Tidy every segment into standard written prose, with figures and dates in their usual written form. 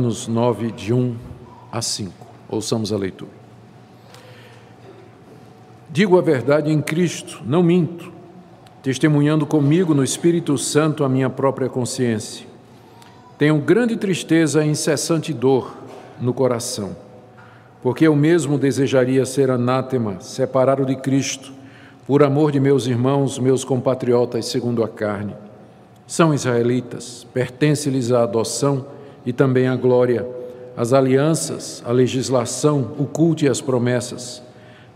Romanos 9, de 1 a 5. Ouçamos a leitura. Digo a verdade em Cristo, não minto, testemunhando comigo no Espírito Santo a minha própria consciência. Tenho grande tristeza e incessante dor no coração, porque eu mesmo desejaria ser anátema, separado de Cristo, por amor de meus irmãos, meus compatriotas segundo a carne. São israelitas, pertence-lhes a adoção e também a glória, as alianças, a legislação, o culto e as promessas.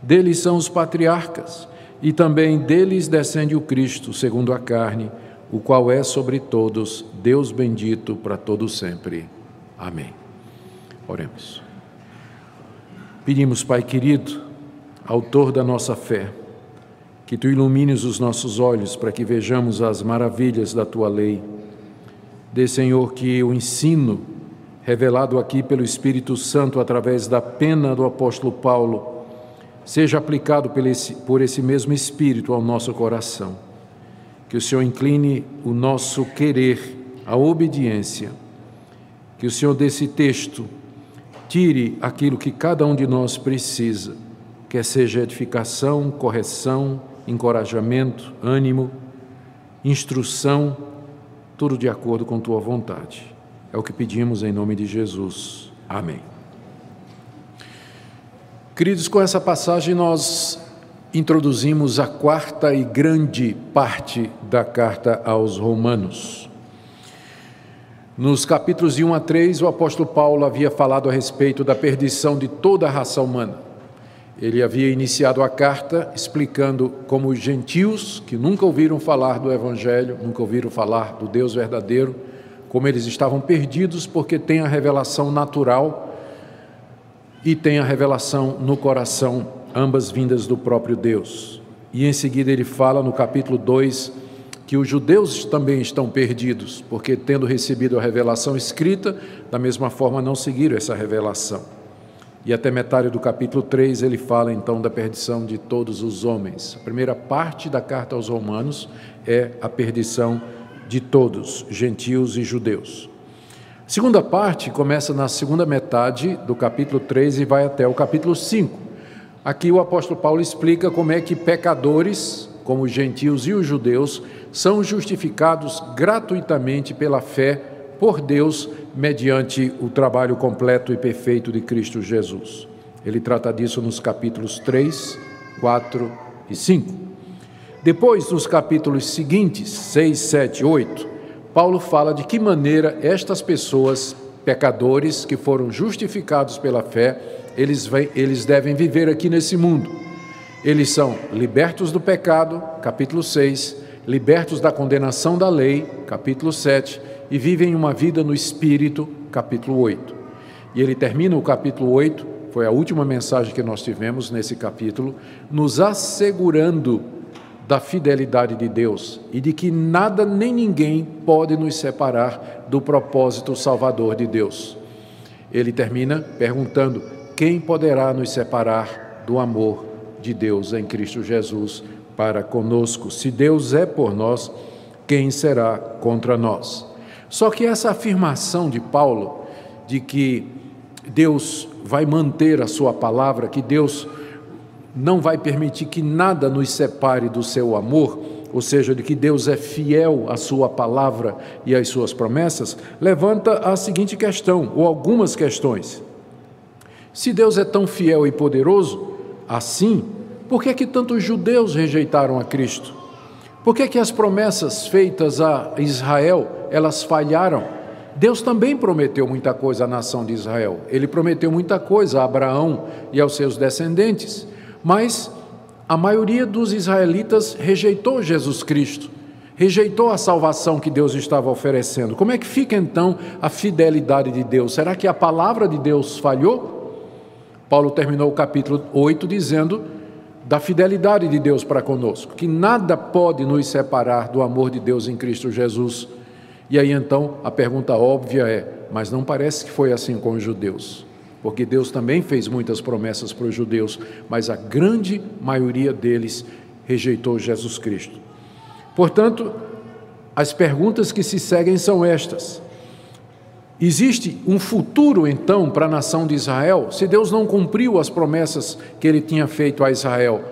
Deles são os patriarcas, e também deles descende o Cristo, segundo a carne, o qual é sobre todos, Deus bendito para todo sempre. Amém. Oremos. Pedimos, Pai querido, autor da nossa fé, que Tu ilumines os nossos olhos para que vejamos as maravilhas da Tua lei. Dê, Senhor, que o ensino revelado aqui pelo Espírito Santo através da pena do apóstolo Paulo seja aplicado por esse mesmo Espírito ao nosso coração. Que o Senhor incline o nosso querer à obediência. Que o Senhor desse texto tire aquilo que cada um de nós precisa, quer seja edificação, correção, encorajamento, ânimo, instrução, tudo de acordo com Tua vontade. É o que pedimos em nome de Jesus. Amém. Queridos, com essa passagem nós introduzimos a quarta e grande parte da carta aos Romanos. Nos capítulos de 1 a 3, o apóstolo Paulo havia falado a respeito da perdição de toda a raça humana. Ele havia iniciado a carta explicando como os gentios, que nunca ouviram falar do Evangelho, nunca ouviram falar do Deus verdadeiro, como eles estavam perdidos porque têm a revelação natural e tem a revelação no coração, ambas vindas do próprio Deus. E em seguida ele fala no capítulo 2 que os judeus também estão perdidos, porque tendo recebido a revelação escrita, da mesma forma não seguiram essa revelação. E até metade do capítulo 3 ele fala então da perdição de todos os homens. A primeira parte da carta aos Romanos é a perdição de todos, gentios e judeus. A segunda parte começa na segunda metade do capítulo 3 e vai até o capítulo 5. Aqui o apóstolo Paulo explica como é que pecadores, como os gentios e os judeus, são justificados gratuitamente pela fé por Deus, mediante o trabalho completo e perfeito de Cristo Jesus. Ele trata disso nos capítulos 3, 4 e 5. Depois, nos capítulos seguintes, 6, 7 e 8, Paulo fala de que maneira estas pessoas, pecadores, que foram justificados pela fé, eles devem viver aqui nesse mundo. Eles são libertos do pecado, capítulo 6, libertos da condenação da lei, capítulo 7, e vivem uma vida no Espírito, capítulo 8. E ele termina o capítulo 8, foi a última mensagem que nós tivemos nesse capítulo, nos assegurando da fidelidade de Deus e de que nada nem ninguém pode nos separar do propósito salvador de Deus. Ele termina perguntando: quem poderá nos separar do amor de Deus em Cristo Jesus para conosco? Se Deus é por nós, quem será contra nós? Só que essa afirmação de Paulo de que Deus vai manter a sua palavra, que Deus não vai permitir que nada nos separe do seu amor, ou seja, de que Deus é fiel à sua palavra e às suas promessas, levanta a seguinte questão, ou algumas questões. Se Deus é tão fiel e poderoso assim, por que é que tantos judeus rejeitaram a Cristo? Por que é que as promessas feitas a Israel, elas falharam? Deus também prometeu muita coisa à nação de Israel. Ele prometeu muita coisa a Abraão e aos seus descendentes. Mas a maioria dos israelitas rejeitou Jesus Cristo, rejeitou a salvação que Deus estava oferecendo. Como é que fica então a fidelidade de Deus? Será que a palavra de Deus falhou? Paulo terminou o capítulo 8 dizendo da fidelidade de Deus para conosco, que nada pode nos separar do amor de Deus em Cristo Jesus. E aí então a pergunta óbvia é: mas não parece que foi assim com os judeus? Porque Deus também fez muitas promessas para os judeus, mas a grande maioria deles rejeitou Jesus Cristo. Portanto, as perguntas que se seguem são estas: Existe um futuro, então, para a nação de Israel? Se Deus não cumpriu as promessas que Ele tinha feito a Israel,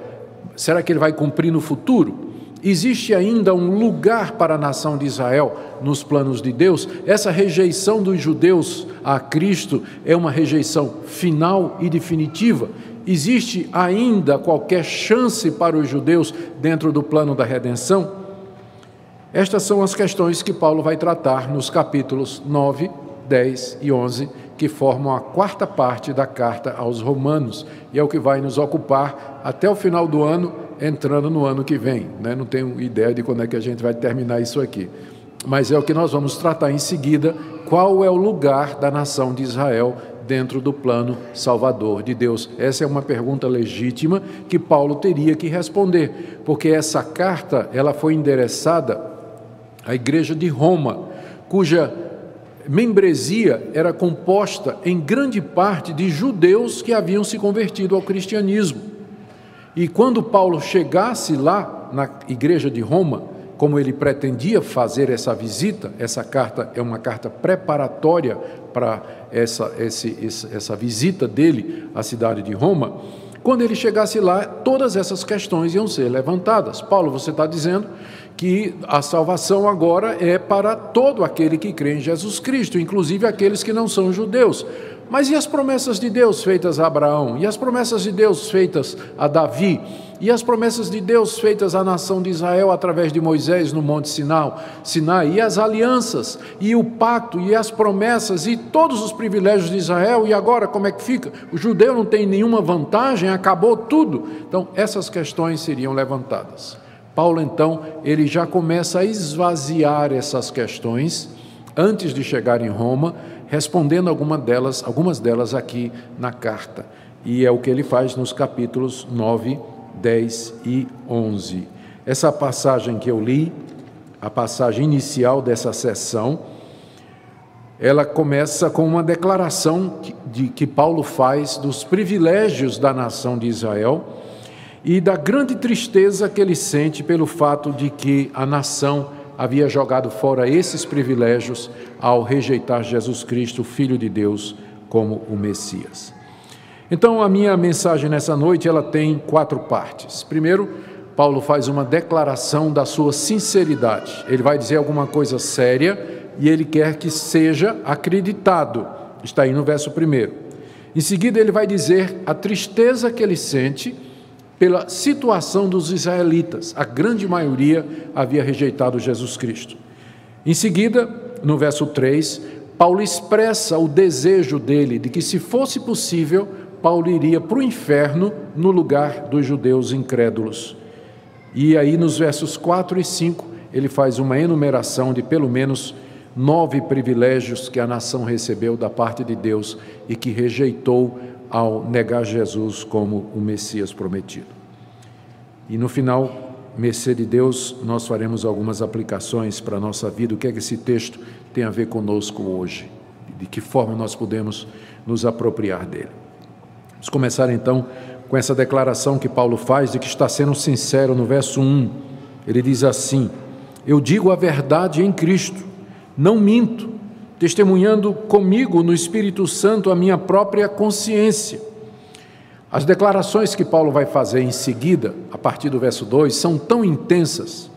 será que Ele vai cumprir no futuro? Existe ainda um lugar para a nação de Israel nos planos de Deus? Essa rejeição dos judeus a Cristo é uma rejeição final e definitiva? Existe ainda qualquer chance para os judeus dentro do plano da redenção? Estas são as questões que Paulo vai tratar nos capítulos 9, 10 e 11, que formam a quarta parte da carta aos Romanos, e é o que vai nos ocupar até o final do ano, entrando no ano que vem, né? Não tenho ideia de quando é que a gente vai terminar isso aqui, mas é o que nós vamos tratar em seguida, qual é o lugar da nação de Israel dentro do plano salvador de Deus. Essa é uma pergunta legítima que Paulo teria que responder, porque essa carta ela foi endereçada à igreja de Roma, cuja membresia era composta em grande parte de judeus que haviam se convertido ao cristianismo. E quando Paulo chegasse lá na igreja de Roma, como ele pretendia fazer essa visita, essa carta é uma carta preparatória para essa visita dele à cidade de Roma, quando ele chegasse lá, todas essas questões iam ser levantadas. Paulo, você está dizendo que a salvação agora é para todo aquele que crê em Jesus Cristo, inclusive aqueles que não são judeus. Mas e as promessas de Deus feitas a Abraão? E as promessas de Deus feitas a Davi? E as promessas de Deus feitas à nação de Israel através de Moisés no Monte Sinai? E as alianças? E o pacto? E as promessas? E todos os privilégios de Israel? E agora, como é que fica? O judeu não tem nenhuma vantagem? Acabou tudo? Então, essas questões seriam levantadas. Paulo, então, ele já começa a esvaziar essas questões antes de chegar em Roma, respondendo algumas delas aqui na carta. E é o que ele faz nos capítulos 9, 10 e 11. Essa passagem que eu li, a passagem inicial dessa sessão, ela começa com uma declaração que Paulo faz dos privilégios da nação de Israel, e da grande tristeza que ele sente pelo fato de que a nação havia jogado fora esses privilégios ao rejeitar Jesus Cristo, Filho de Deus, como o Messias. Então, a minha mensagem nessa noite, ela tem quatro partes. Primeiro, Paulo faz uma declaração da sua sinceridade. Ele vai dizer alguma coisa séria e ele quer que seja acreditado. Está aí no verso 1. Em seguida, ele vai dizer a tristeza que ele sente pela situação dos israelitas. A grande maioria havia rejeitado Jesus Cristo. Em seguida, no verso 3, Paulo expressa o desejo dele de que, se fosse possível, Paulo iria para o inferno no lugar dos judeus incrédulos. E aí, nos versos 4 e 5, ele faz uma enumeração de pelo menos 9 privilégios que a nação recebeu da parte de Deus e que rejeitou ao negar Jesus como o Messias prometido. E no final, mercê de Deus, nós faremos algumas aplicações para a nossa vida. O que é que esse texto tem a ver conosco hoje? De que forma nós podemos nos apropriar dele? Vamos começar então com essa declaração que Paulo faz de que está sendo sincero no verso 1. Ele diz assim: eu digo a verdade em Cristo, não minto, testemunhando comigo no Espírito Santo a minha própria consciência. As declarações que Paulo vai fazer em seguida, a partir do verso 2, são tão intensas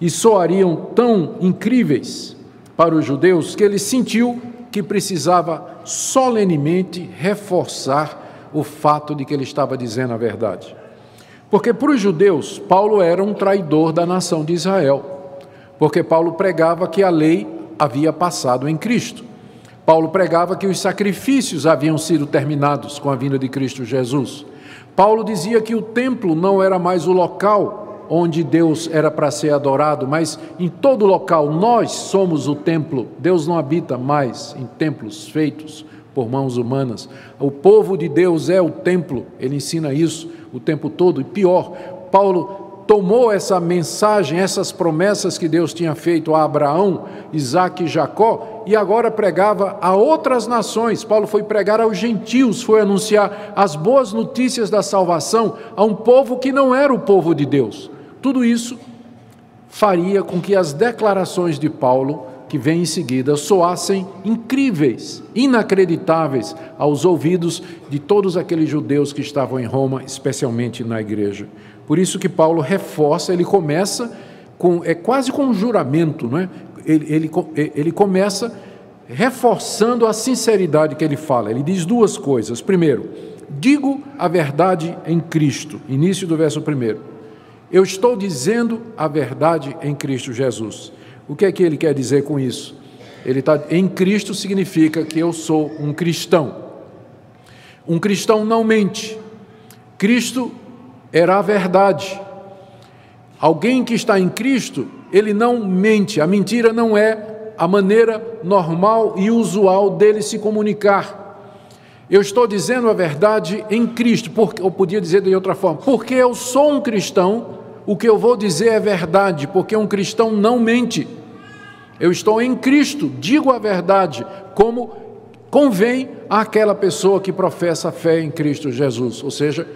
e soariam tão incríveis para os judeus que ele sentiu que precisava solenemente reforçar o fato de que ele estava dizendo a verdade. Porque para os judeus, Paulo era um traidor da nação de Israel, porque Paulo pregava que a lei havia passado em Cristo. Paulo pregava que os sacrifícios haviam sido terminados com a vinda de Cristo Jesus. Paulo dizia que o templo não era mais o local onde Deus era para ser adorado, mas em todo local nós somos o templo. Deus não habita mais em templos feitos por mãos humanas. O povo de Deus é o templo. Ele ensina isso o tempo todo. E pior, Paulo tomou essa mensagem, essas promessas que Deus tinha feito a Abraão, Isaque e Jacó, e agora pregava a outras nações. Paulo foi pregar aos gentios, foi anunciar as boas notícias da salvação a um povo que não era o povo de Deus. Tudo isso faria com que as declarações de Paulo que vem em seguida soassem incríveis, inacreditáveis aos ouvidos de todos aqueles judeus que estavam em Roma, especialmente na igreja. Por isso que Paulo reforça, ele começa com, é quase com um juramento, não é? Ele começa reforçando a sinceridade que ele fala. Ele diz duas coisas. Primeiro, digo a verdade em Cristo, início do verso 1. Eu estou dizendo a verdade em Cristo Jesus. O que é que ele quer dizer com isso? Ele está em Cristo, significa que eu sou um cristão. Um cristão não mente. Cristo era a verdade. Alguém que está em Cristo, ele não mente. A mentira não é a maneira normal e usual dele se comunicar. Eu estou dizendo a verdade em Cristo, porque eu podia dizer de outra forma, porque eu sou um cristão, o que eu vou dizer é verdade, porque um cristão não mente. Eu estou em Cristo, digo a verdade, como convém àquela pessoa que professa a fé em Cristo Jesus, ou seja,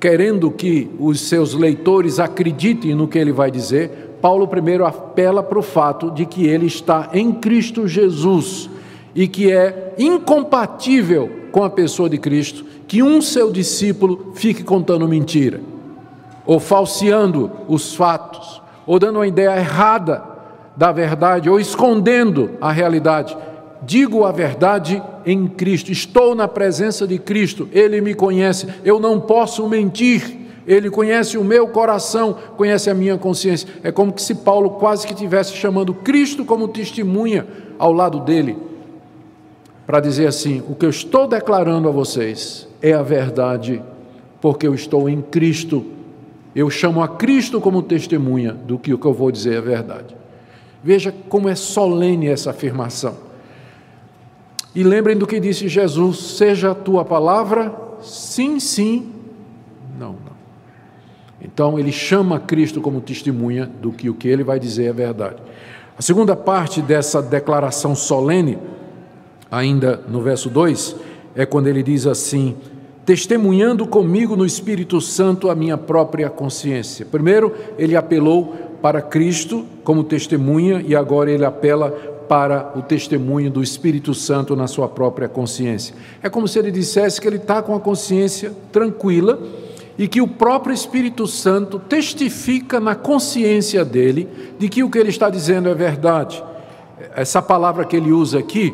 querendo que os seus leitores acreditem no que ele vai dizer, Paulo primeiro apela para o fato de que ele está em Cristo Jesus, e que é incompatível com a pessoa de Cristo, que um seu discípulo fique contando mentira, ou falseando os fatos, ou dando uma ideia errada da verdade, ou escondendo a realidade. Digo a verdade em Cristo, estou na presença de Cristo, Ele me conhece, eu não posso mentir, Ele conhece o meu coração, conhece a minha consciência. É como se Paulo quase que estivesse chamando Cristo como testemunha ao lado dele, para dizer assim, o que eu estou declarando a vocês é a verdade, porque eu estou em Cristo, eu chamo a Cristo como testemunha do que o que eu vou dizer é verdade. Veja como é solene essa afirmação. E lembrem do que disse Jesus, seja a tua palavra, sim, sim, não, não. Então ele chama Cristo como testemunha do que o que ele vai dizer é verdade. A segunda parte dessa declaração solene, ainda no verso 2, é quando ele diz assim, testemunhando comigo no Espírito Santo a minha própria consciência. Primeiro, ele apelou para Cristo como testemunha e agora ele apela para o testemunho do Espírito Santo na sua própria consciência. É como se ele dissesse que ele está com a consciência tranquila e que o próprio Espírito Santo testifica na consciência dele de que o que ele está dizendo é verdade. Essa palavra que ele usa aqui,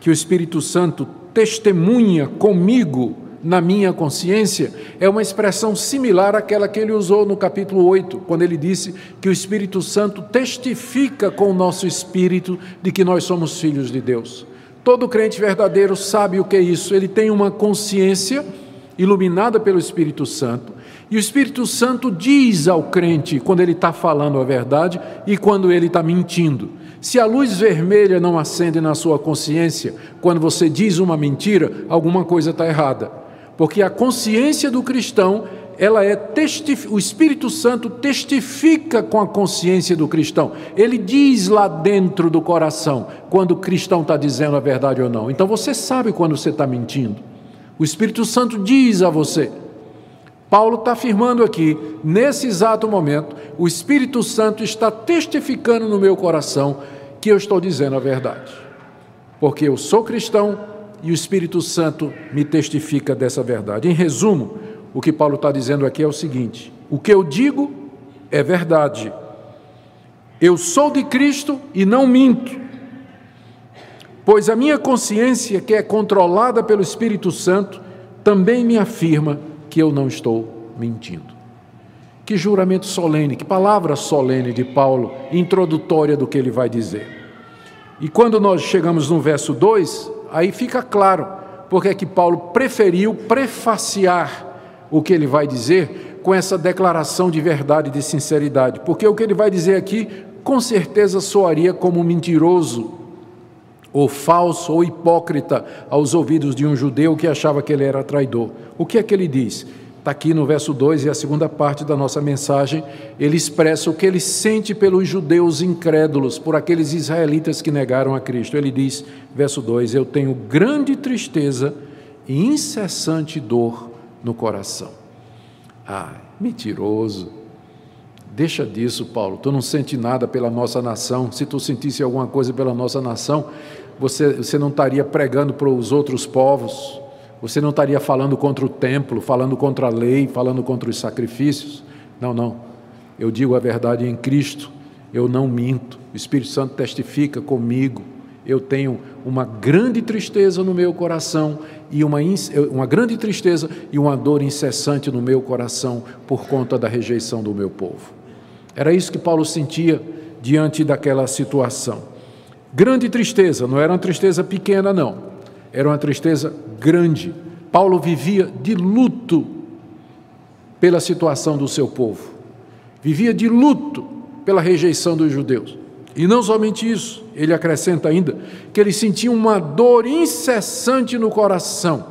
que o Espírito Santo testemunha comigo na minha consciência, é uma expressão similar àquela que ele usou no capítulo 8, quando ele disse que o Espírito Santo testifica com o nosso espírito de que nós somos filhos de Deus. Todo crente verdadeiro sabe o que é isso, ele tem uma consciência iluminada pelo Espírito Santo, e o Espírito Santo diz ao crente quando ele está falando a verdade e quando ele está mentindo. Se a luz vermelha não acende na sua consciência, quando você diz uma mentira, alguma coisa está errada. Porque a consciência do cristão, o Espírito Santo testifica com a consciência do cristão. Ele diz lá dentro do coração, quando o cristão está dizendo a verdade ou não. Então você sabe quando você está mentindo. O Espírito Santo diz a você. Paulo está afirmando aqui, nesse exato momento, o Espírito Santo está testificando no meu coração que eu estou dizendo a verdade. Porque eu sou cristão e o Espírito Santo me testifica dessa verdade. Em resumo, o que Paulo está dizendo aqui é o seguinte, o que eu digo é verdade. Eu sou de Cristo e não minto. Pois a minha consciência, que é controlada pelo Espírito Santo, também me afirma que eu não estou mentindo. Que juramento solene, que palavra solene de Paulo, introdutória do que ele vai dizer. E quando nós chegamos no verso 2, aí fica claro, porque é que Paulo preferiu prefaciar o que ele vai dizer com essa declaração de verdade e de sinceridade, porque o que ele vai dizer aqui, com certeza soaria como mentiroso, ou falso, ou hipócrita, aos ouvidos de um judeu que achava que ele era traidor. O que é que ele diz? Está aqui no verso 2, e a segunda parte da nossa mensagem, ele expressa o que ele sente pelos judeus incrédulos, por aqueles israelitas que negaram a Cristo. Ele diz, verso 2, eu tenho grande tristeza e incessante dor no coração. Ah, mentiroso, Deixa disso, Paulo, tu não sente nada pela nossa nação. Se tu sentisse alguma coisa pela nossa nação, você não estaria pregando para os outros povos, você não estaria falando contra o templo, falando contra a lei, falando contra os sacrifícios. Não, não, eu digo a verdade em Cristo, eu não minto, o Espírito Santo testifica comigo, eu tenho uma grande tristeza no meu coração, e uma grande tristeza e uma dor incessante no meu coração por conta da rejeição do meu povo. Era isso que Paulo sentia diante daquela situação. Grande tristeza, não era uma tristeza pequena, não, era uma tristeza grande. Paulo vivia de luto pela situação do seu povo, vivia de luto pela rejeição dos judeus. E não somente isso, ele acrescenta ainda que ele sentia uma dor incessante no coração.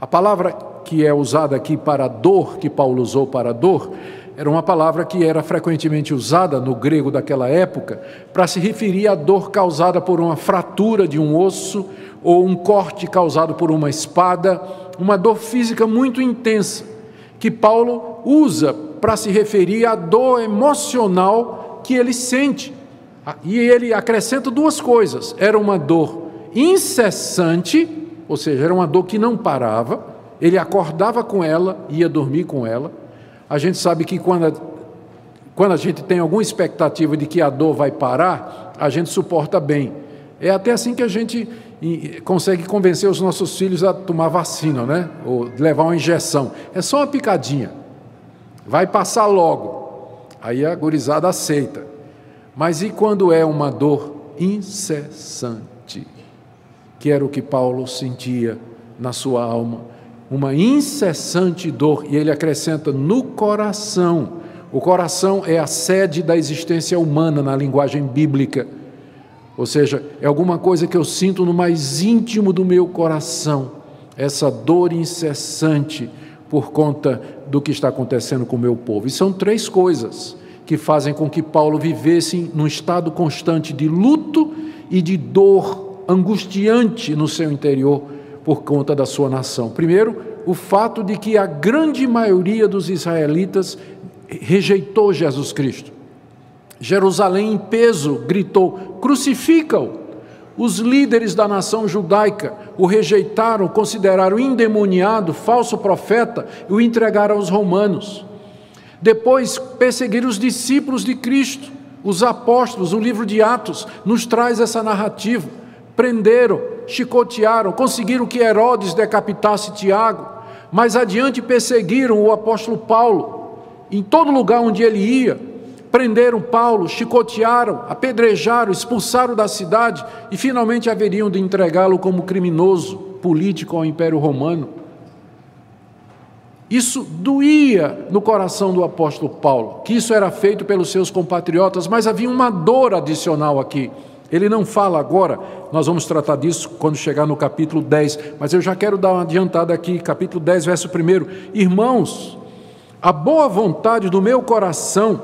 A palavra que é usada aqui para dor, que Paulo usou para dor, era uma palavra que era frequentemente usada no grego daquela época para se referir à dor causada por uma fratura de um osso ou um corte causado por uma espada, uma dor física muito intensa, que Paulo usa para se referir à dor emocional que ele sente. E ele acrescenta duas coisas: era uma dor incessante, ou seja, era uma dor que não parava, ele acordava com ela, ia dormir com ela. A gente sabe que quando a gente tem alguma expectativa de que a dor vai parar, a gente suporta bem. É até assim que a gente consegue convencer os nossos filhos a tomar vacina, né? Ou levar uma injeção. É só uma picadinha, vai passar logo. Aí a gurizada aceita. Mas e quando é uma dor incessante? Que era o que Paulo sentia na sua alma, uma incessante dor, e ele acrescenta no coração. O coração é a sede da existência humana na linguagem bíblica, ou seja, é alguma coisa que eu sinto no mais íntimo do meu coração, essa dor incessante por conta do que está acontecendo com o meu povo. E são três coisas que fazem com que Paulo vivesse num estado constante de luto e de dor angustiante no seu interior por conta da sua nação. Primeiro, o fato de que a grande maioria dos israelitas rejeitou Jesus Cristo. Jerusalém, em peso, gritou: crucifica-o! Os líderes da nação judaica o rejeitaram, consideraram endemoniado, falso profeta, e o entregaram aos romanos. Depois perseguiram os discípulos de Cristo, os apóstolos. O livro de Atos nos traz essa narrativa. Prenderam, chicotearam, conseguiram que Herodes decapitasse Tiago. Mais adiante perseguiram o apóstolo Paulo, em todo lugar onde ele ia. Prenderam Paulo, chicotearam, apedrejaram, expulsaram da cidade e finalmente haveriam de entregá-lo como criminoso político ao Império Romano. Isso doía no coração do apóstolo Paulo, que isso era feito pelos seus compatriotas, mas havia uma dor adicional aqui. Ele não fala agora, nós vamos tratar disso quando chegar no capítulo 10, mas eu já quero dar uma adiantada aqui, capítulo 10, verso 1. Irmãos, a boa vontade do meu coração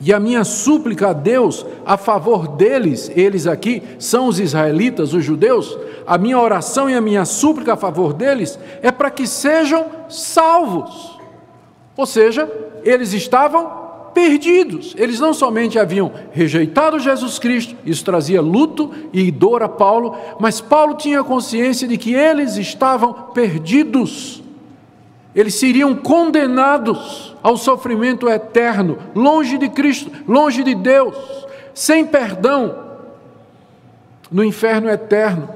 e a minha súplica a Deus a favor deles, eles aqui são os israelitas, os judeus, a minha oração e a minha súplica a favor deles é para que sejam salvos. Ou seja, eles estavam perdidos. Eles não somente haviam rejeitado Jesus Cristo, isso trazia luto e dor a Paulo, mas Paulo tinha consciência de que eles estavam perdidos. Eles seriam condenados ao sofrimento eterno, longe de Cristo, longe de Deus, sem perdão, no inferno eterno.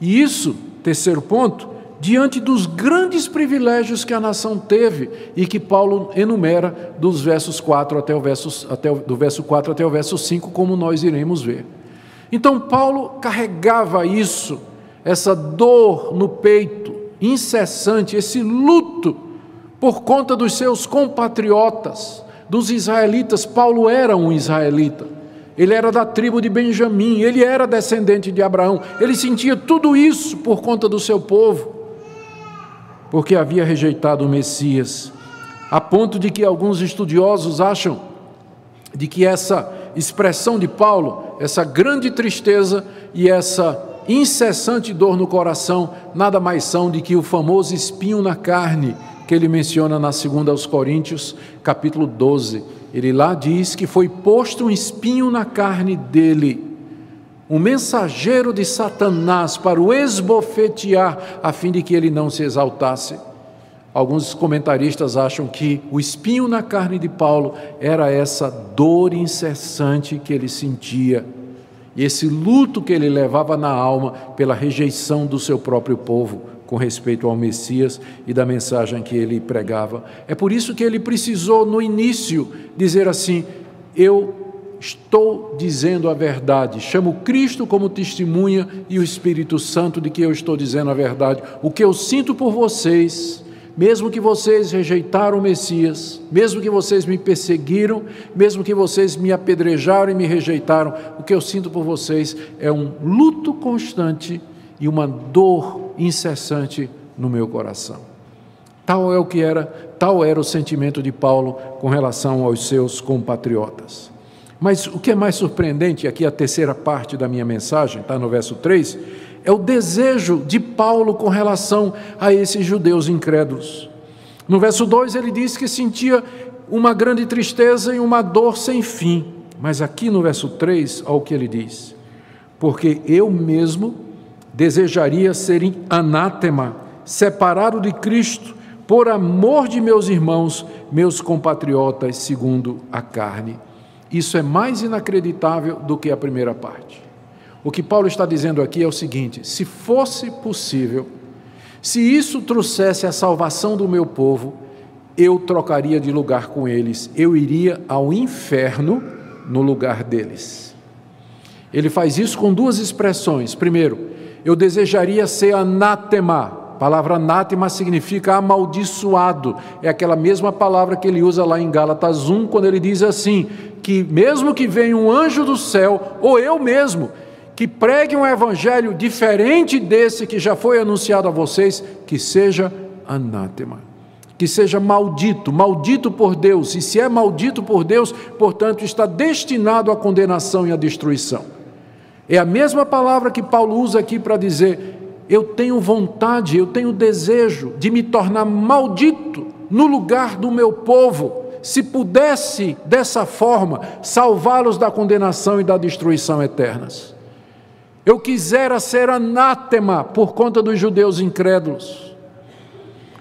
E isso, terceiro ponto, diante dos grandes privilégios que a nação teve e que Paulo enumera dos versos 4 do verso 4 até o verso 5, como nós iremos ver. Então Paulo carregava isso, essa dor no peito incessante, esse luto por conta dos seus compatriotas, dos israelitas. Paulo era um israelita, ele era da tribo de Benjamim, ele era descendente de Abraão, ele sentia tudo isso por conta do seu povo, porque havia rejeitado o Messias, a ponto de que alguns estudiosos acham de que essa expressão de Paulo, essa grande tristeza e essa incessante dor no coração, nada mais são de que o famoso espinho na carne que ele menciona na 2 aos Coríntios, capítulo 12. Ele lá diz que foi posto um espinho na carne dele, um mensageiro de Satanás para o esbofetear, a fim de que ele não se exaltasse. Alguns comentaristas acham que o espinho na carne de Paulo era essa dor incessante que ele sentia, e esse luto que ele levava na alma pela rejeição do seu próprio povo com respeito ao Messias e da mensagem que ele pregava. É por isso que ele precisou, no início, dizer assim: eu estou dizendo a verdade, chamo Cristo como testemunha e o Espírito Santo de que eu estou dizendo a verdade. O que eu sinto por vocês, mesmo que vocês rejeitaram o Messias, mesmo que vocês me perseguiram, mesmo que vocês me apedrejaram e me rejeitaram, o que eu sinto por vocês é um luto constante e uma dor incessante no meu coração. Tal era o sentimento de Paulo com relação aos seus compatriotas. Mas o que é mais surpreendente, aqui a terceira parte da minha mensagem, está no verso 3, é o desejo de Paulo com relação a esses judeus incrédulos. No verso 2 ele diz que sentia uma grande tristeza e uma dor sem fim, mas aqui no verso 3, olha o que ele diz: porque eu mesmo desejaria ser anátema, separado de Cristo, por amor de meus irmãos, meus compatriotas, segundo a carne. Isso é mais inacreditável do que a primeira parte. O que Paulo está dizendo aqui é o seguinte: se fosse possível, se isso trouxesse a salvação do meu povo, eu trocaria de lugar com eles, eu iria ao inferno no lugar deles. Ele faz isso com duas expressões. Primeiro, eu desejaria ser anátema. A palavra anátema significa amaldiçoado. É aquela mesma palavra que ele usa lá em Gálatas 1, quando ele diz assim, que mesmo que venha um anjo do céu, ou eu mesmo, que pregue um evangelho diferente desse que já foi anunciado a vocês, que seja anátema, que seja maldito, maldito por Deus. E se é maldito por Deus, portanto, está destinado à condenação e à destruição. É a mesma palavra que Paulo usa aqui para dizer: eu tenho vontade, eu tenho desejo de me tornar maldito no lugar do meu povo, se pudesse, dessa forma, salvá-los da condenação e da destruição eternas. Eu quisera ser anátema por conta dos judeus incrédulos.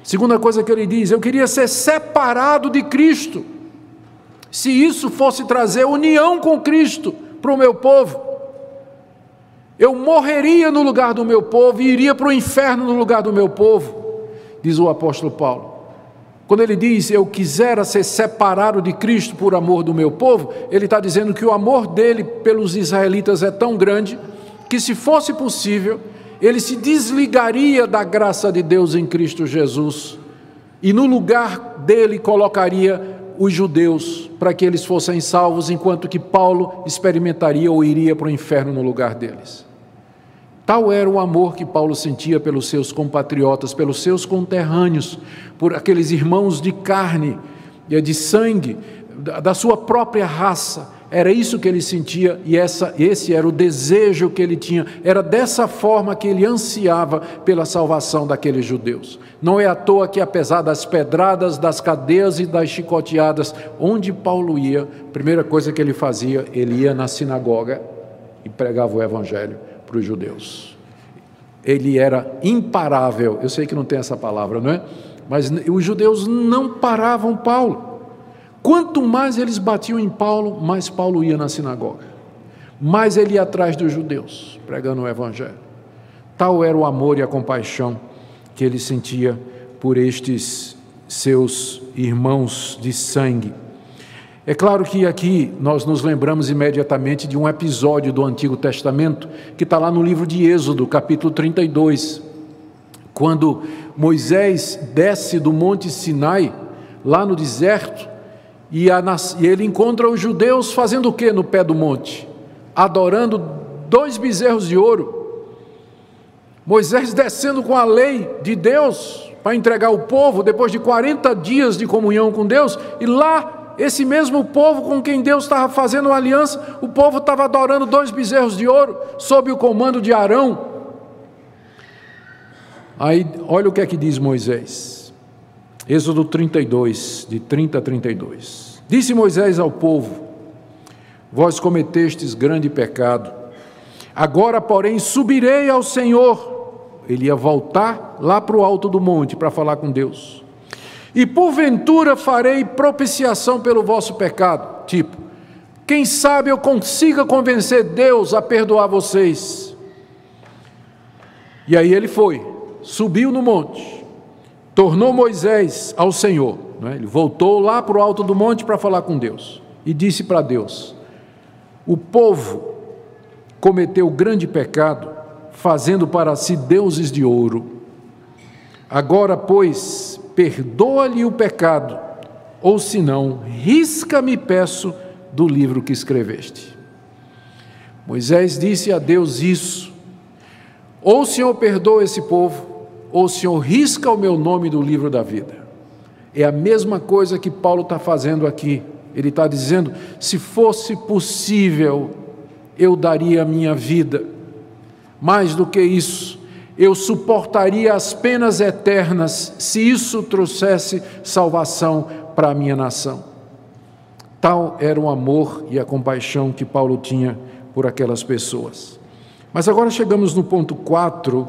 Segunda coisa que ele diz: eu queria ser separado de Cristo, se isso fosse trazer união com Cristo para o meu povo. Eu morreria no lugar do meu povo e iria para o inferno no lugar do meu povo, diz o apóstolo Paulo. Quando ele diz, eu quisera ser separado de Cristo por amor do meu povo, ele está dizendo que o amor dele pelos israelitas é tão grande, que se fosse possível, ele se desligaria da graça de Deus em Cristo Jesus, e no lugar dele colocaria os judeus, para que eles fossem salvos, enquanto que Paulo experimentaria ou iria para o inferno no lugar deles. Tal era o amor que Paulo sentia pelos seus compatriotas, pelos seus conterrâneos, por aqueles irmãos de carne, de sangue, da sua própria raça. Era isso que ele sentia e esse era o desejo que ele tinha. Era dessa forma que ele ansiava pela salvação daqueles judeus. Não é à toa que, apesar das pedradas, das cadeias e das chicoteadas, onde Paulo ia, a primeira coisa que ele fazia, ele ia na sinagoga e pregava o evangelho para os judeus. Ele era imparável. Eu sei que não tem essa palavra, não é? Mas os judeus não paravam Paulo. Quanto mais eles batiam em Paulo, mais Paulo ia na sinagoga, mais ele ia atrás dos judeus, pregando o evangelho. Tal era o amor e a compaixão que ele sentia por estes seus irmãos de sangue. É claro que aqui nós nos lembramos imediatamente de um episódio do Antigo Testamento, que está lá no livro de Êxodo, capítulo 32, quando Moisés desce do Monte Sinai, lá no deserto, e ele encontra os judeus fazendo o que no pé do monte? Adorando 2 bezerros de ouro. Moisés descendo com a lei de Deus para entregar o povo, depois de 40 dias de comunhão com Deus, e lá, esse mesmo povo com quem Deus estava fazendo uma aliança, o povo estava adorando 2 bezerros de ouro, sob o comando de Arão. Aí, olha o que é que diz Moisés. Êxodo 32, de 30 a 32. Disse Moisés ao povo: vós cometestes grande pecado. Agora, porém, subirei ao Senhor. Ele ia voltar lá para o alto do monte para falar com Deus. E porventura farei propiciação pelo vosso pecado. Tipo, quem sabe eu consiga convencer Deus a perdoar vocês. E aí ele foi, subiu no monte, tornou Moisés ao Senhor, né? Ele voltou lá para o alto do monte para falar com Deus, e disse para Deus: o povo cometeu grande pecado, fazendo para si deuses de ouro. Agora, pois, perdoa-lhe o pecado, ou senão, risca-me, peço, do livro que escreveste. Moisés disse a Deus isso: ou o Senhor perdoa esse povo, ou o Senhor risca o meu nome do livro da vida. É a mesma coisa que Paulo está fazendo aqui. Ele está dizendo: se fosse possível, eu daria a minha vida. Mais do que isso, eu suportaria as penas eternas, se isso trouxesse salvação para a minha nação. Tal era o amor e a compaixão que Paulo tinha por aquelas pessoas. Mas agora chegamos no ponto 4,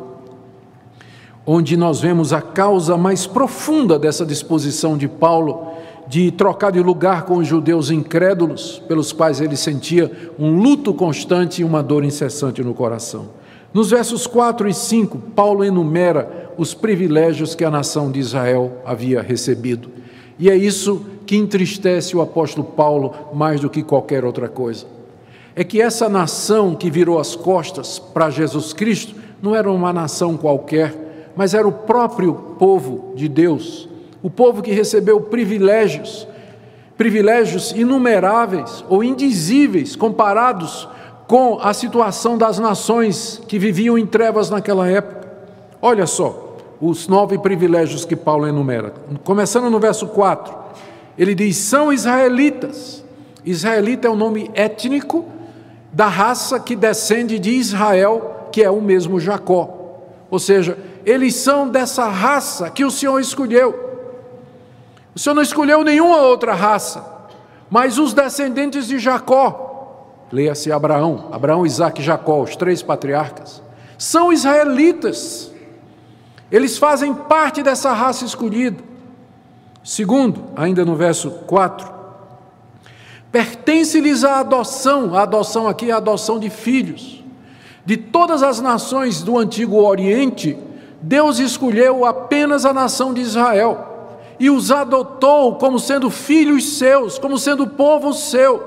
onde nós vemos a causa mais profunda dessa disposição de Paulo de trocar de lugar com os judeus incrédulos, pelos quais ele sentia um luto constante e uma dor incessante no coração. Nos versos 4 e 5, Paulo enumera os privilégios que a nação de Israel havia recebido. E é isso que entristece o apóstolo Paulo mais do que qualquer outra coisa. É que essa nação que virou as costas para Jesus Cristo não era uma nação qualquer, mas era o próprio povo de Deus, o povo que recebeu privilégios, privilégios inumeráveis ou indizíveis, comparados com a situação das nações que viviam em trevas naquela época. Olha só os 9 privilégios que Paulo enumera, começando no verso 4, ele diz: são israelitas. Israelita é um nome étnico da raça que descende de Israel, que é o mesmo Jacó. Ou seja, eles são dessa raça que o Senhor escolheu. O Senhor não escolheu nenhuma outra raça, mas os descendentes de Jacó, leia-se Abraão, Isaac e Jacó, os 3 patriarcas, são israelitas. Eles fazem parte dessa raça escolhida. Segundo, ainda no verso 4, pertence-lhes a adoção aqui é a adoção de filhos. De todas as nações do Antigo Oriente, Deus escolheu apenas a nação de Israel, e os adotou como sendo filhos seus, como sendo povo seu,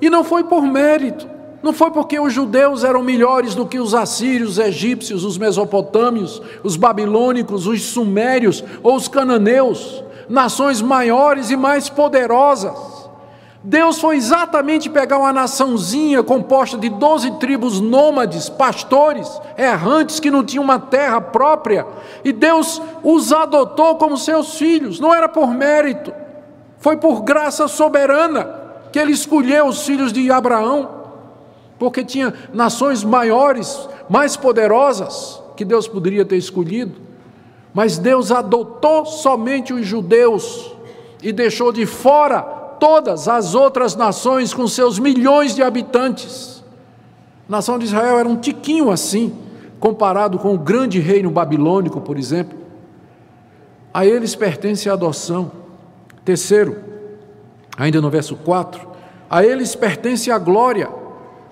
e não foi por mérito, não foi porque os judeus eram melhores do que os assírios, os egípcios, os mesopotâmios, os babilônicos, os sumérios ou os cananeus, nações maiores e mais poderosas. Deus foi exatamente pegar uma naçãozinha composta de 12 tribos nômades, pastores, errantes, que não tinham uma terra própria, e Deus os adotou como seus filhos. Não era por mérito, foi por graça soberana que Ele escolheu os filhos de Abraão, porque tinha nações maiores, mais poderosas, que Deus poderia ter escolhido, mas Deus adotou somente os judeus e deixou de fora todas as outras nações com seus milhões de habitantes. A nação de Israel era um tiquinho assim, comparado com o grande reino babilônico, por exemplo. A eles pertence a adoção. Terceiro, ainda no verso 4, a eles pertence a glória,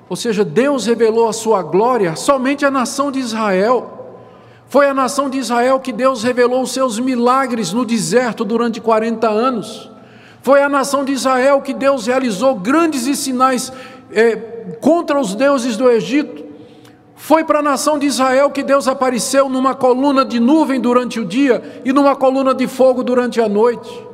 ou seja, Deus revelou a sua glória somente à nação de Israel. Foi a nação de Israel que Deus revelou os seus milagres no deserto durante 40 anos, foi a nação de Israel que Deus realizou grandes e sinais contra os deuses do Egito, foi para a nação de Israel que Deus apareceu numa coluna de nuvem durante o dia e numa coluna de fogo durante a noite,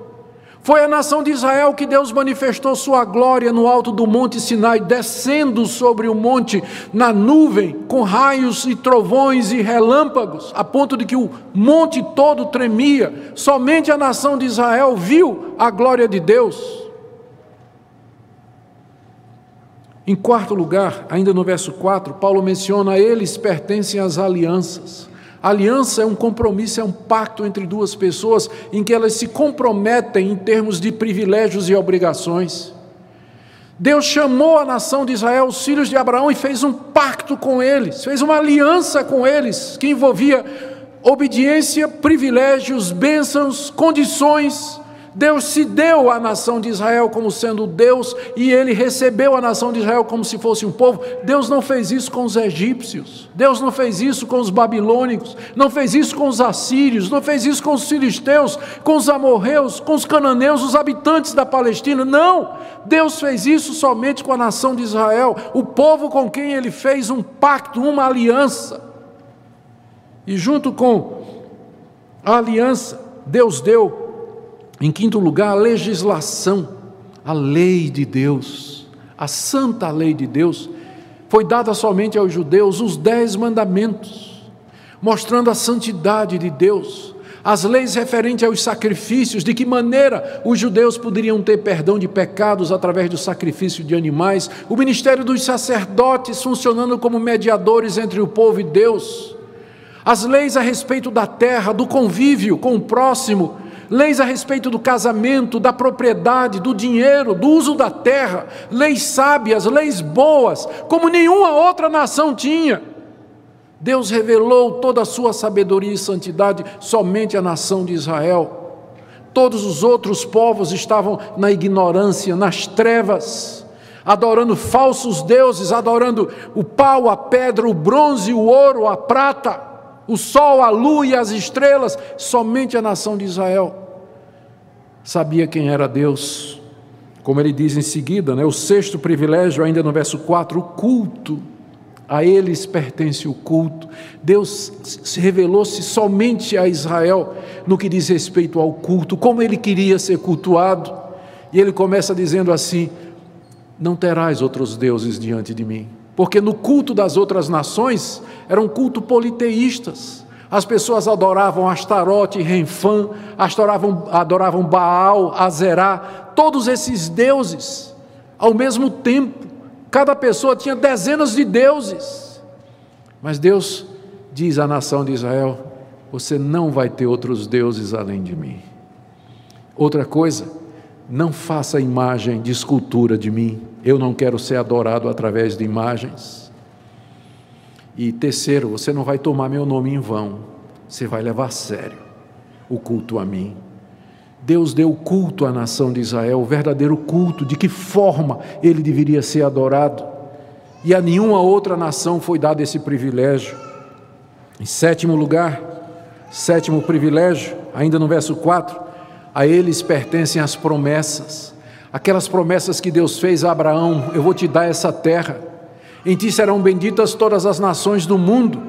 foi a nação de Israel que Deus manifestou sua glória no alto do monte Sinai, descendo sobre o monte na nuvem, com raios e trovões e relâmpagos, a ponto de que o monte todo tremia. Somente a nação de Israel viu a glória de Deus. Em quarto lugar, ainda no verso 4, Paulo menciona: a eles pertencem as alianças. A aliança é um compromisso, é um pacto entre duas pessoas em que elas se comprometem em termos de privilégios e obrigações. Deus chamou a nação de Israel, os filhos de Abraão, e fez um pacto com eles, fez uma aliança com eles, que envolvia obediência, privilégios, bênçãos, condições. Deus se deu à nação de Israel como sendo Deus, e Ele recebeu a nação de Israel como se fosse um povo. Deus não fez isso com os egípcios, Deus não fez isso com os babilônicos, não fez isso com os assírios, não fez isso com os filisteus, com os amorreus, com os cananeus, os habitantes da Palestina, não! Deus fez isso somente com a nação de Israel, o povo com quem Ele fez um pacto, uma aliança. E junto com a aliança, Deus deu, em quinto lugar, a legislação, a lei de Deus, a santa lei de Deus, foi dada somente aos judeus, os 10 mandamentos, mostrando a santidade de Deus, as leis referentes aos sacrifícios, de que maneira os judeus poderiam ter perdão de pecados através do sacrifício de animais, o ministério dos sacerdotes funcionando como mediadores entre o povo e Deus, as leis a respeito da terra, do convívio com o próximo, leis a respeito do casamento, da propriedade, do dinheiro, do uso da terra, leis sábias, leis boas, como nenhuma outra nação tinha. Deus revelou toda a sua sabedoria e santidade somente à nação de Israel. Todos os outros povos estavam na ignorância, nas trevas, adorando falsos deuses, adorando o pau, a pedra, o bronze, o ouro, a prata, o sol, a lua e as estrelas. Somente a nação de Israel sabia quem era Deus, como ele diz em seguida, né? O sexto privilégio, ainda no verso 4, o culto, a eles pertence o culto. Deus revelou-se somente a Israel no que diz respeito ao culto, como ele queria ser cultuado, e ele começa dizendo assim: não terás outros deuses diante de mim. Porque no culto das outras nações, era um culto politeístas, as pessoas adoravam Astarote, Renfã, adoravam Baal, Azerá, todos esses deuses, ao mesmo tempo, cada pessoa tinha dezenas de deuses, mas Deus diz à nação de Israel: você não vai ter outros deuses além de mim. Outra coisa, não faça imagem de escultura de mim, eu não quero ser adorado através de imagens. E terceiro, você não vai tomar meu nome em vão, você vai levar a sério o culto a mim. Deus deu culto à nação de Israel, o verdadeiro culto, de que forma ele deveria ser adorado, e a nenhuma outra nação foi dado esse privilégio. Em sétimo lugar, sétimo privilégio, ainda no verso 4, a eles pertencem as promessas, aquelas promessas que Deus fez a Abraão: eu vou te dar essa terra, em ti serão benditas todas as nações do mundo,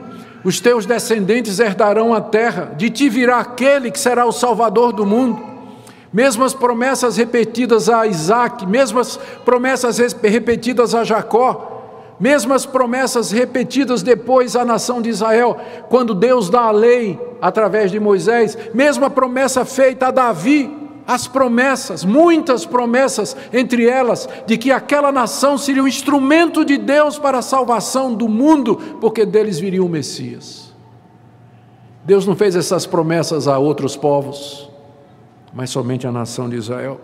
os teus descendentes herdarão a terra, de ti virá aquele que será o Salvador do mundo. Mesmas promessas repetidas a Isaac, mesmas promessas repetidas a Jacó, mesmas promessas repetidas depois à nação de Israel, quando Deus dá a lei através de Moisés, mesma promessa feita a Davi. As promessas, muitas promessas, entre elas, de que aquela nação seria um instrumento de Deus para a salvação do mundo, porque deles viria o Messias. Deus não fez essas promessas a outros povos, mas somente à nação de Israel.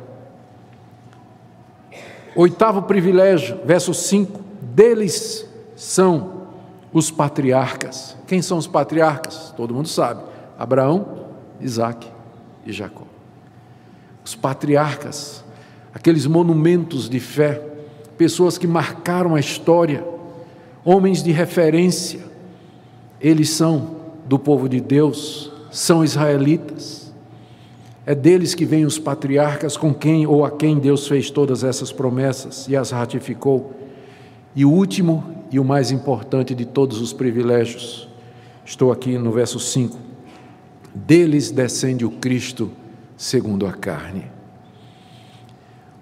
Oitavo privilégio, verso 5, deles são os patriarcas. Quem são os patriarcas? Todo mundo sabe: Abraão, Isaac e Jacó. Os patriarcas, aqueles monumentos de fé, pessoas que marcaram a história, homens de referência, eles são do povo de Deus, são israelitas, é deles que vêm os patriarcas com quem ou a quem Deus fez todas essas promessas e as ratificou. E o último e o mais importante de todos os privilégios, estou aqui no verso 5, deles descende o Cristo segundo a carne.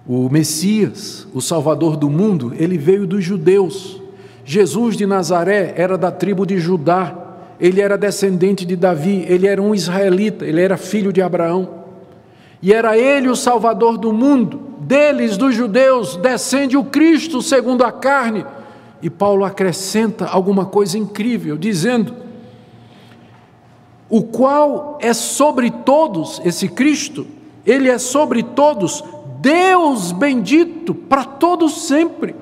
O Messias, o Salvador do mundo, ele veio dos judeus. Jesus de Nazaré era da tribo de Judá, ele era descendente de Davi, ele era um israelita, ele era filho de Abraão, e era ele o Salvador do mundo. Deles, dos judeus, descende o Cristo segundo a carne. E Paulo acrescenta alguma coisa incrível, dizendo o qual é sobre todos, esse Cristo, ele é sobre todos, Deus bendito para todos sempre.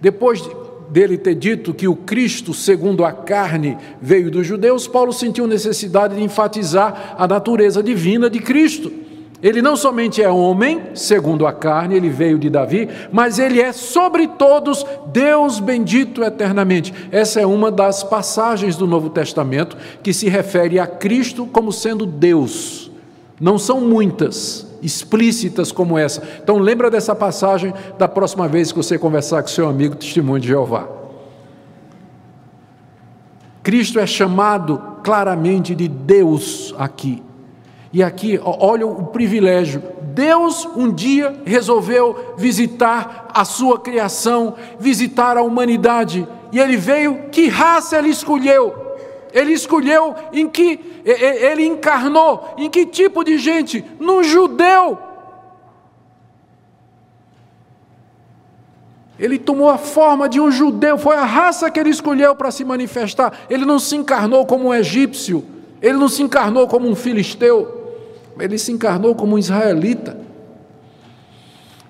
Depois dele ter dito que o Cristo, segundo a carne, veio dos judeus, Paulo sentiu necessidade de enfatizar a natureza divina de Cristo. Ele não somente é homem, segundo a carne, ele veio de Davi, mas ele é sobre todos Deus bendito eternamente. Essa é uma das passagens do Novo Testamento que se refere a Cristo como sendo Deus. Não são muitas explícitas como essa. Então lembra dessa passagem da próxima vez que você conversar com seu amigo testemunho de Jeová. Cristo é chamado claramente de Deus aqui. E aqui, olha o privilégio, Deus um dia resolveu visitar a sua criação, visitar a humanidade, e ele veio, que raça ele escolheu em que, ele encarnou, em que tipo de gente? Num judeu. Ele tomou a forma de um judeu, foi a raça que ele escolheu para se manifestar, ele não se encarnou como um egípcio, ele não se encarnou como um filisteu, ele se encarnou como um israelita.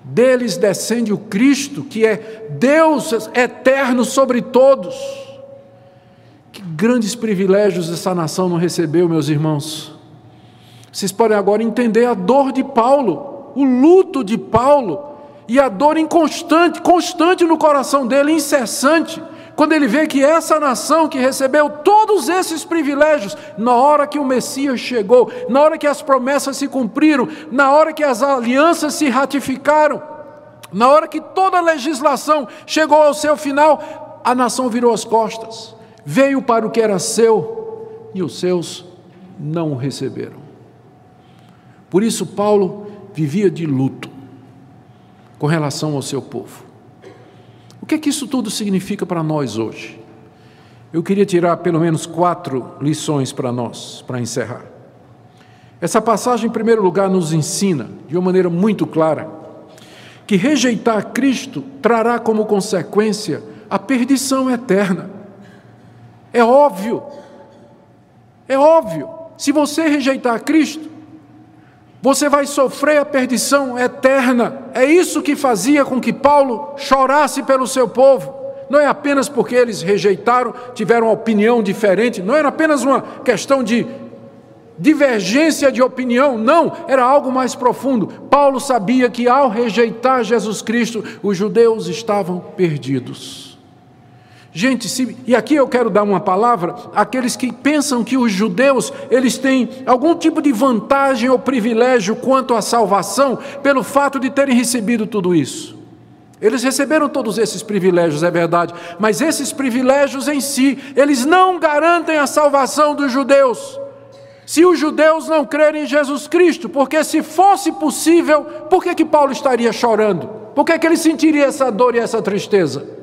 Deles descende o Cristo, que é Deus eterno sobre todos. Que grandes privilégios essa nação não recebeu, meus irmãos. Vocês podem agora entender a dor de Paulo, o luto de Paulo, e a dor inconstante, constante no coração dele, incessante, quando ele vê que essa nação que recebeu todos esses privilégios, na hora que o Messias chegou, na hora que as promessas se cumpriram, na hora que as alianças se ratificaram, na hora que toda a legislação chegou ao seu final, a nação virou as costas, veio para o que era seu, e os seus não o receberam. Por isso Paulo vivia de luto com relação ao seu povo. O que é que isso tudo significa para nós hoje? Eu queria tirar pelo menos 4 lições para nós, para encerrar. Essa passagem, em primeiro lugar, nos ensina, de uma maneira muito clara, que rejeitar Cristo trará como consequência a perdição eterna. É óbvio, é óbvio. Se você rejeitar Cristo, você vai sofrer a perdição eterna. É isso que fazia com que Paulo chorasse pelo seu povo. Não é apenas porque eles rejeitaram, tiveram uma opinião diferente, não era apenas uma questão de divergência de opinião, não, era algo mais profundo. Paulo sabia que ao rejeitar Jesus Cristo, os judeus estavam perdidos. Gente, e aqui eu quero dar uma palavra àqueles que pensam que os judeus, eles têm algum tipo de vantagem ou privilégio quanto à salvação, pelo fato de terem recebido tudo isso. Eles receberam todos esses privilégios, é verdade, mas esses privilégios em si, eles não garantem a salvação dos judeus, se os judeus não crerem em Jesus Cristo, porque se fosse possível, por que que Paulo estaria chorando? Por que que ele sentiria essa dor e essa tristeza?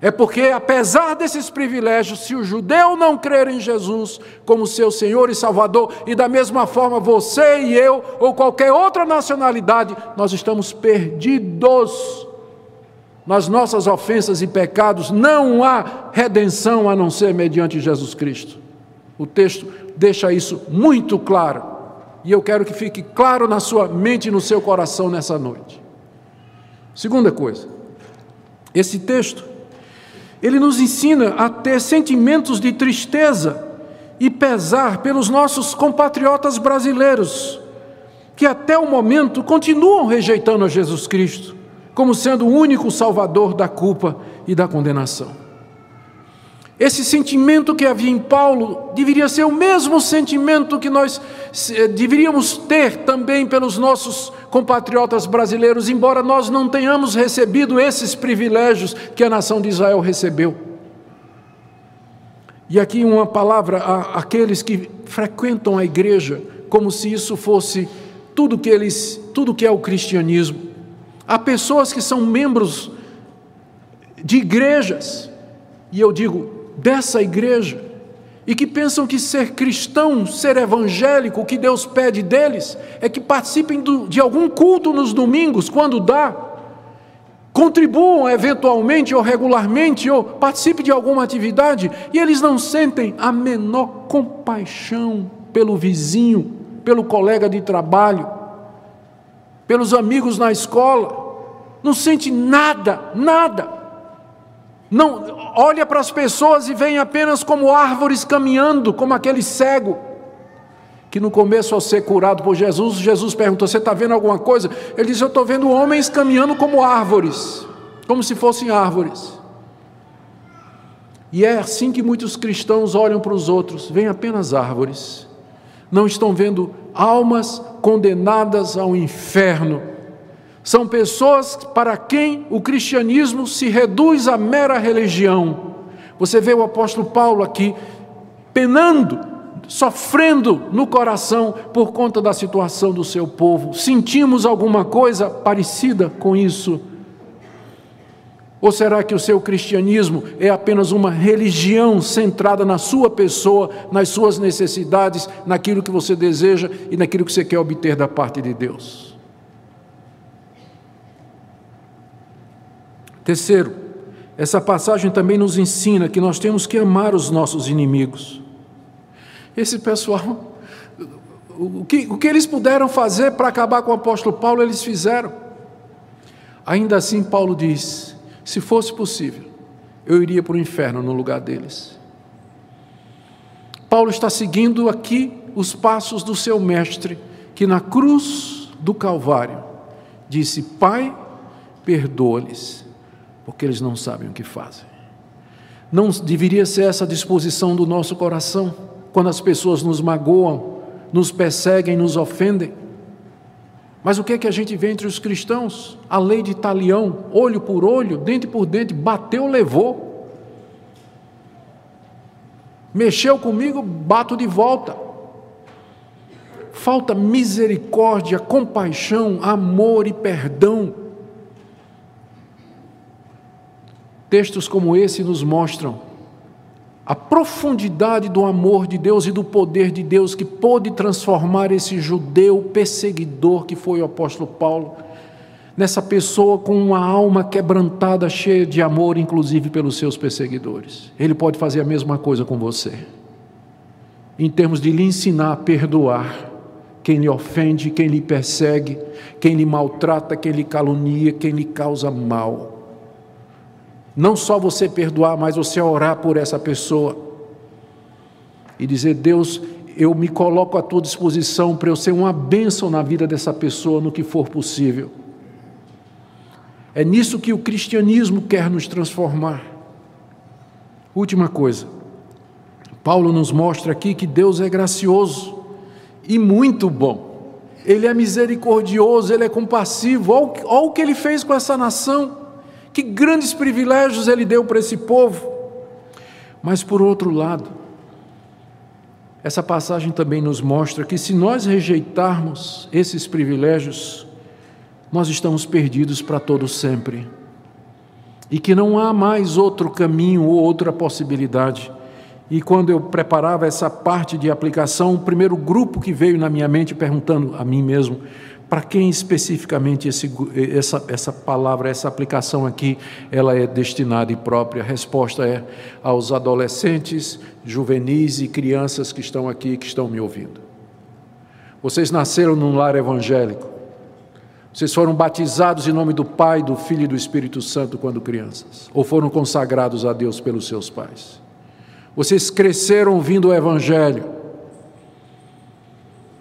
É porque, apesar desses privilégios, se o judeu não crer em Jesus como seu Senhor e Salvador, e da mesma forma você e eu, ou qualquer outra nacionalidade, nós estamos perdidos nas nossas ofensas e pecados. Não há redenção a não ser mediante Jesus Cristo. O texto deixa isso muito claro, e eu quero que fique claro na sua mente e no seu coração nessa noite. Segunda coisa, esse texto, ele nos ensina a ter sentimentos de tristeza e pesar pelos nossos compatriotas brasileiros, que até o momento continuam rejeitando a Jesus Cristo como sendo o único salvador da culpa e da condenação. Esse sentimento que havia em Paulo deveria ser o mesmo sentimento que nós deveríamos ter também pelos nossos compatriotas brasileiros, embora nós não tenhamos recebido esses privilégios que a nação de Israel recebeu. E aqui uma palavra àqueles que frequentam a igreja, como se isso fosse tudo que é o cristianismo. Há pessoas que são membros de igrejas, e eu digo dessa igreja, e que pensam que ser cristão, ser evangélico, o que Deus pede deles, é que participem de algum culto nos domingos, quando dá, contribuam eventualmente ou regularmente, ou participem de alguma atividade, e eles não sentem a menor compaixão pelo vizinho, pelo colega de trabalho, pelos amigos na escola, não sente nada, nada. Não olha para as pessoas e vem apenas como árvores caminhando, como aquele cego, que no começo ao ser curado por Jesus, Jesus perguntou, você está vendo alguma coisa? Ele disse, eu estou vendo homens caminhando como árvores, como se fossem árvores. E é assim que muitos cristãos olham para os outros, veem apenas árvores, não estão vendo almas condenadas ao inferno. São pessoas para quem o cristianismo se reduz à mera religião. Você vê o apóstolo Paulo aqui, penando, sofrendo no coração por conta da situação do seu povo. Sentimos alguma coisa parecida com isso? Ou será que o seu cristianismo é apenas uma religião centrada na sua pessoa, nas suas necessidades, naquilo que você deseja e naquilo que você quer obter da parte de Deus? Terceiro, essa passagem também nos ensina que nós temos que amar os nossos inimigos. Esse pessoal, o que eles puderam fazer para acabar com o apóstolo Paulo, eles fizeram. Ainda assim, Paulo diz, se fosse possível, eu iria para o inferno no lugar deles. Paulo está seguindo aqui os passos do seu mestre, que na cruz do Calvário disse, Pai, perdoa-lhes, porque eles não sabem o que fazem. Não deveria ser essa a disposição do nosso coração, quando as pessoas nos magoam, nos perseguem, nos ofendem? Mas o que é que a gente vê entre os cristãos? A lei de Talião, olho por olho, dente por dente, bateu, levou. Mexeu comigo, bato de volta. Falta misericórdia, compaixão, amor e perdão. Textos como esse nos mostram a profundidade do amor de Deus e do poder de Deus que pôde transformar esse judeu perseguidor que foi o apóstolo Paulo, nessa pessoa com uma alma quebrantada, cheia de amor, inclusive pelos seus perseguidores. Ele pode fazer a mesma coisa com você, em termos de lhe ensinar a perdoar quem lhe ofende, quem lhe persegue, quem lhe maltrata, quem lhe calunia, quem lhe causa mal. Não só você perdoar, mas você orar por essa pessoa e dizer, Deus, eu me coloco à tua disposição para eu ser uma bênção na vida dessa pessoa no que for possível. É nisso que o cristianismo quer nos transformar. Última coisa, Paulo nos mostra aqui que Deus é gracioso e muito bom. Ele é misericordioso, ele é compassivo. Olha o que ele fez com essa nação. Que grandes privilégios ele deu para esse povo. Mas por outro lado, essa passagem também nos mostra que se nós rejeitarmos esses privilégios, nós estamos perdidos para todo sempre. E que não há mais outro caminho ou outra possibilidade. E quando eu preparava essa parte de aplicação, o primeiro grupo que veio na minha mente perguntando a mim mesmo, para quem especificamente essa palavra, essa aplicação aqui, ela é destinada e própria? A resposta é aos adolescentes, juvenis e crianças que estão aqui, que estão me ouvindo. Vocês nasceram num lar evangélico. Vocês foram batizados em nome do Pai, do Filho e do Espírito Santo quando crianças, ou foram consagrados a Deus pelos seus pais. Vocês cresceram ouvindo o Evangelho,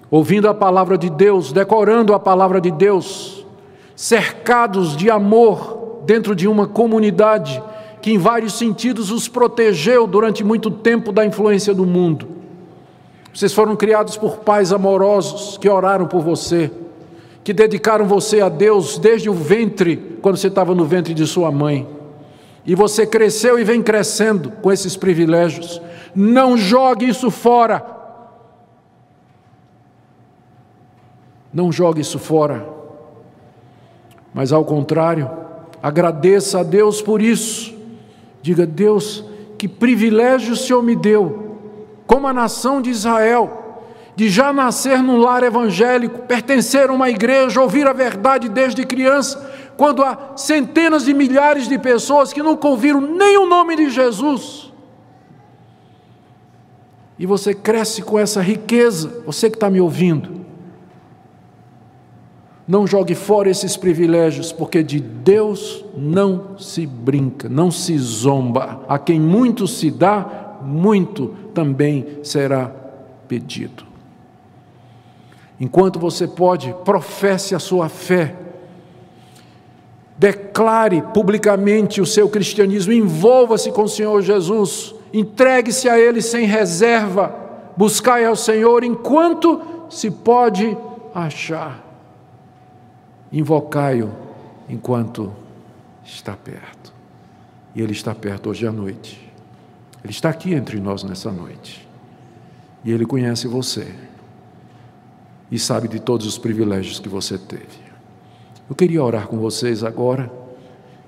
ouvindo a palavra de Deus, decorando a palavra de Deus, cercados de amor dentro de uma comunidade que em vários sentidos os protegeu durante muito tempo da influência do mundo. Vocês foram criados por pais amorosos que oraram por você, que dedicaram você a Deus desde o ventre, quando você estava no ventre de sua mãe. E você cresceu e vem crescendo com esses privilégios. Não jogue isso fora. Não jogue isso fora, mas ao contrário, agradeça a Deus por isso. Diga, Deus, que privilégio o Senhor me deu, como a nação de Israel, de já nascer num lar evangélico, pertencer a uma igreja, ouvir a verdade desde criança. quando há centenas de milhares de pessoas que nunca ouviram nem o nome de Jesus, e você cresce com essa riqueza, você que está me ouvindo, não jogue fora esses privilégios, porque de Deus não se brinca, não se zomba. A quem muito se dá, muito também será pedido. Enquanto você pode, professe a sua fé, declare publicamente o seu cristianismo, envolva-se com o Senhor Jesus, entregue-se a Ele sem reserva, buscai ao Senhor enquanto se pode achar, invocai-o enquanto está perto. E Ele está perto hoje à noite. Ele está aqui entre nós nessa noite. E Ele conhece você. E sabe de todos os privilégios que você teve. Eu queria orar com vocês agora,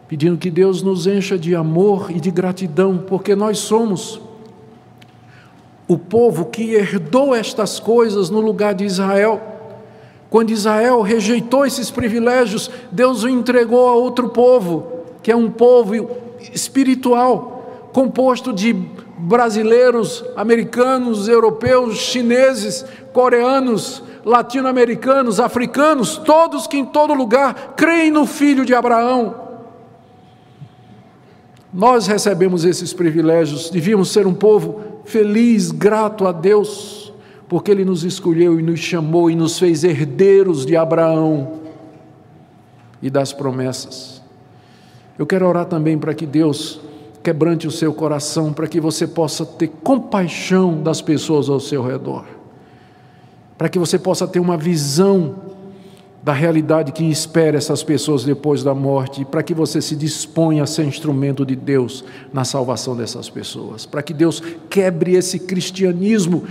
pedindo que Deus nos encha de amor e de gratidão, porque nós somos o povo que herdou estas coisas no lugar de Israel. Quando Israel rejeitou esses privilégios, Deus o entregou a outro povo, que é um povo espiritual, composto de brasileiros, americanos, europeus, chineses, coreanos, latino-americanos, africanos, todos que em todo lugar creem no Filho de Abraão. Nós recebemos esses privilégios, devíamos ser um povo feliz, grato a Deus, porque Ele nos escolheu e nos chamou e nos fez herdeiros de Abraão e das promessas. Eu quero orar também para que Deus quebrante o seu coração, para que você possa ter compaixão das pessoas ao seu redor, para que você possa ter uma visão da realidade que espera essas pessoas depois da morte, para que você se disponha a ser instrumento de Deus na salvação dessas pessoas, para que Deus quebre esse cristianismo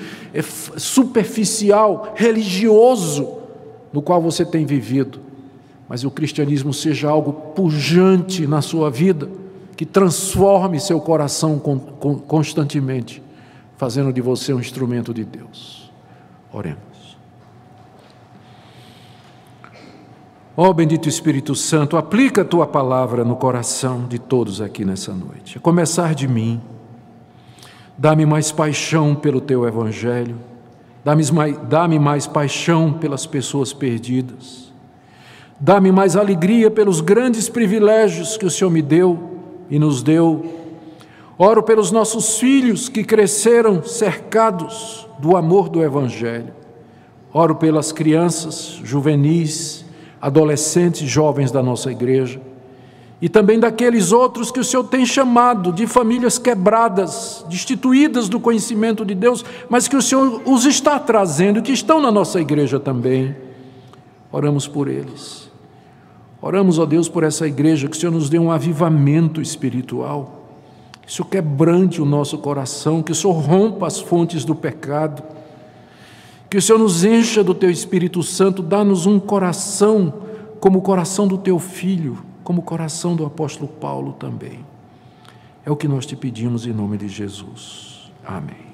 superficial, religioso, no qual você tem vivido, mas o cristianismo seja algo pujante na sua vida, que transforme seu coração constantemente, fazendo de você um instrumento de Deus. Oremos. Ó bendito Espírito Santo, aplica a Tua palavra no coração de todos aqui nessa noite. A começar de mim, dá-me mais paixão pelo Teu Evangelho, dá-me mais paixão pelas pessoas perdidas, dá-me mais alegria pelos grandes privilégios que o Senhor me deu e nos deu. Oro pelos nossos filhos que cresceram cercados do amor do Evangelho. Oro pelas crianças, juvenis, adolescentes, jovens da nossa igreja, e também daqueles outros que o Senhor tem chamado, de famílias quebradas, destituídas do conhecimento de Deus, mas que o Senhor os está trazendo, que estão na nossa igreja também. Oramos por eles. Oramos, ó Deus, por essa igreja, que o Senhor nos dê um avivamento espiritual, que o Senhor quebrante o nosso coração, que o Senhor rompa as fontes do pecado, que o Senhor nos encha do Teu Espírito Santo, dá-nos um coração como o coração do Teu Filho, como o coração do apóstolo Paulo também. É o que nós te pedimos em nome de Jesus. Amém.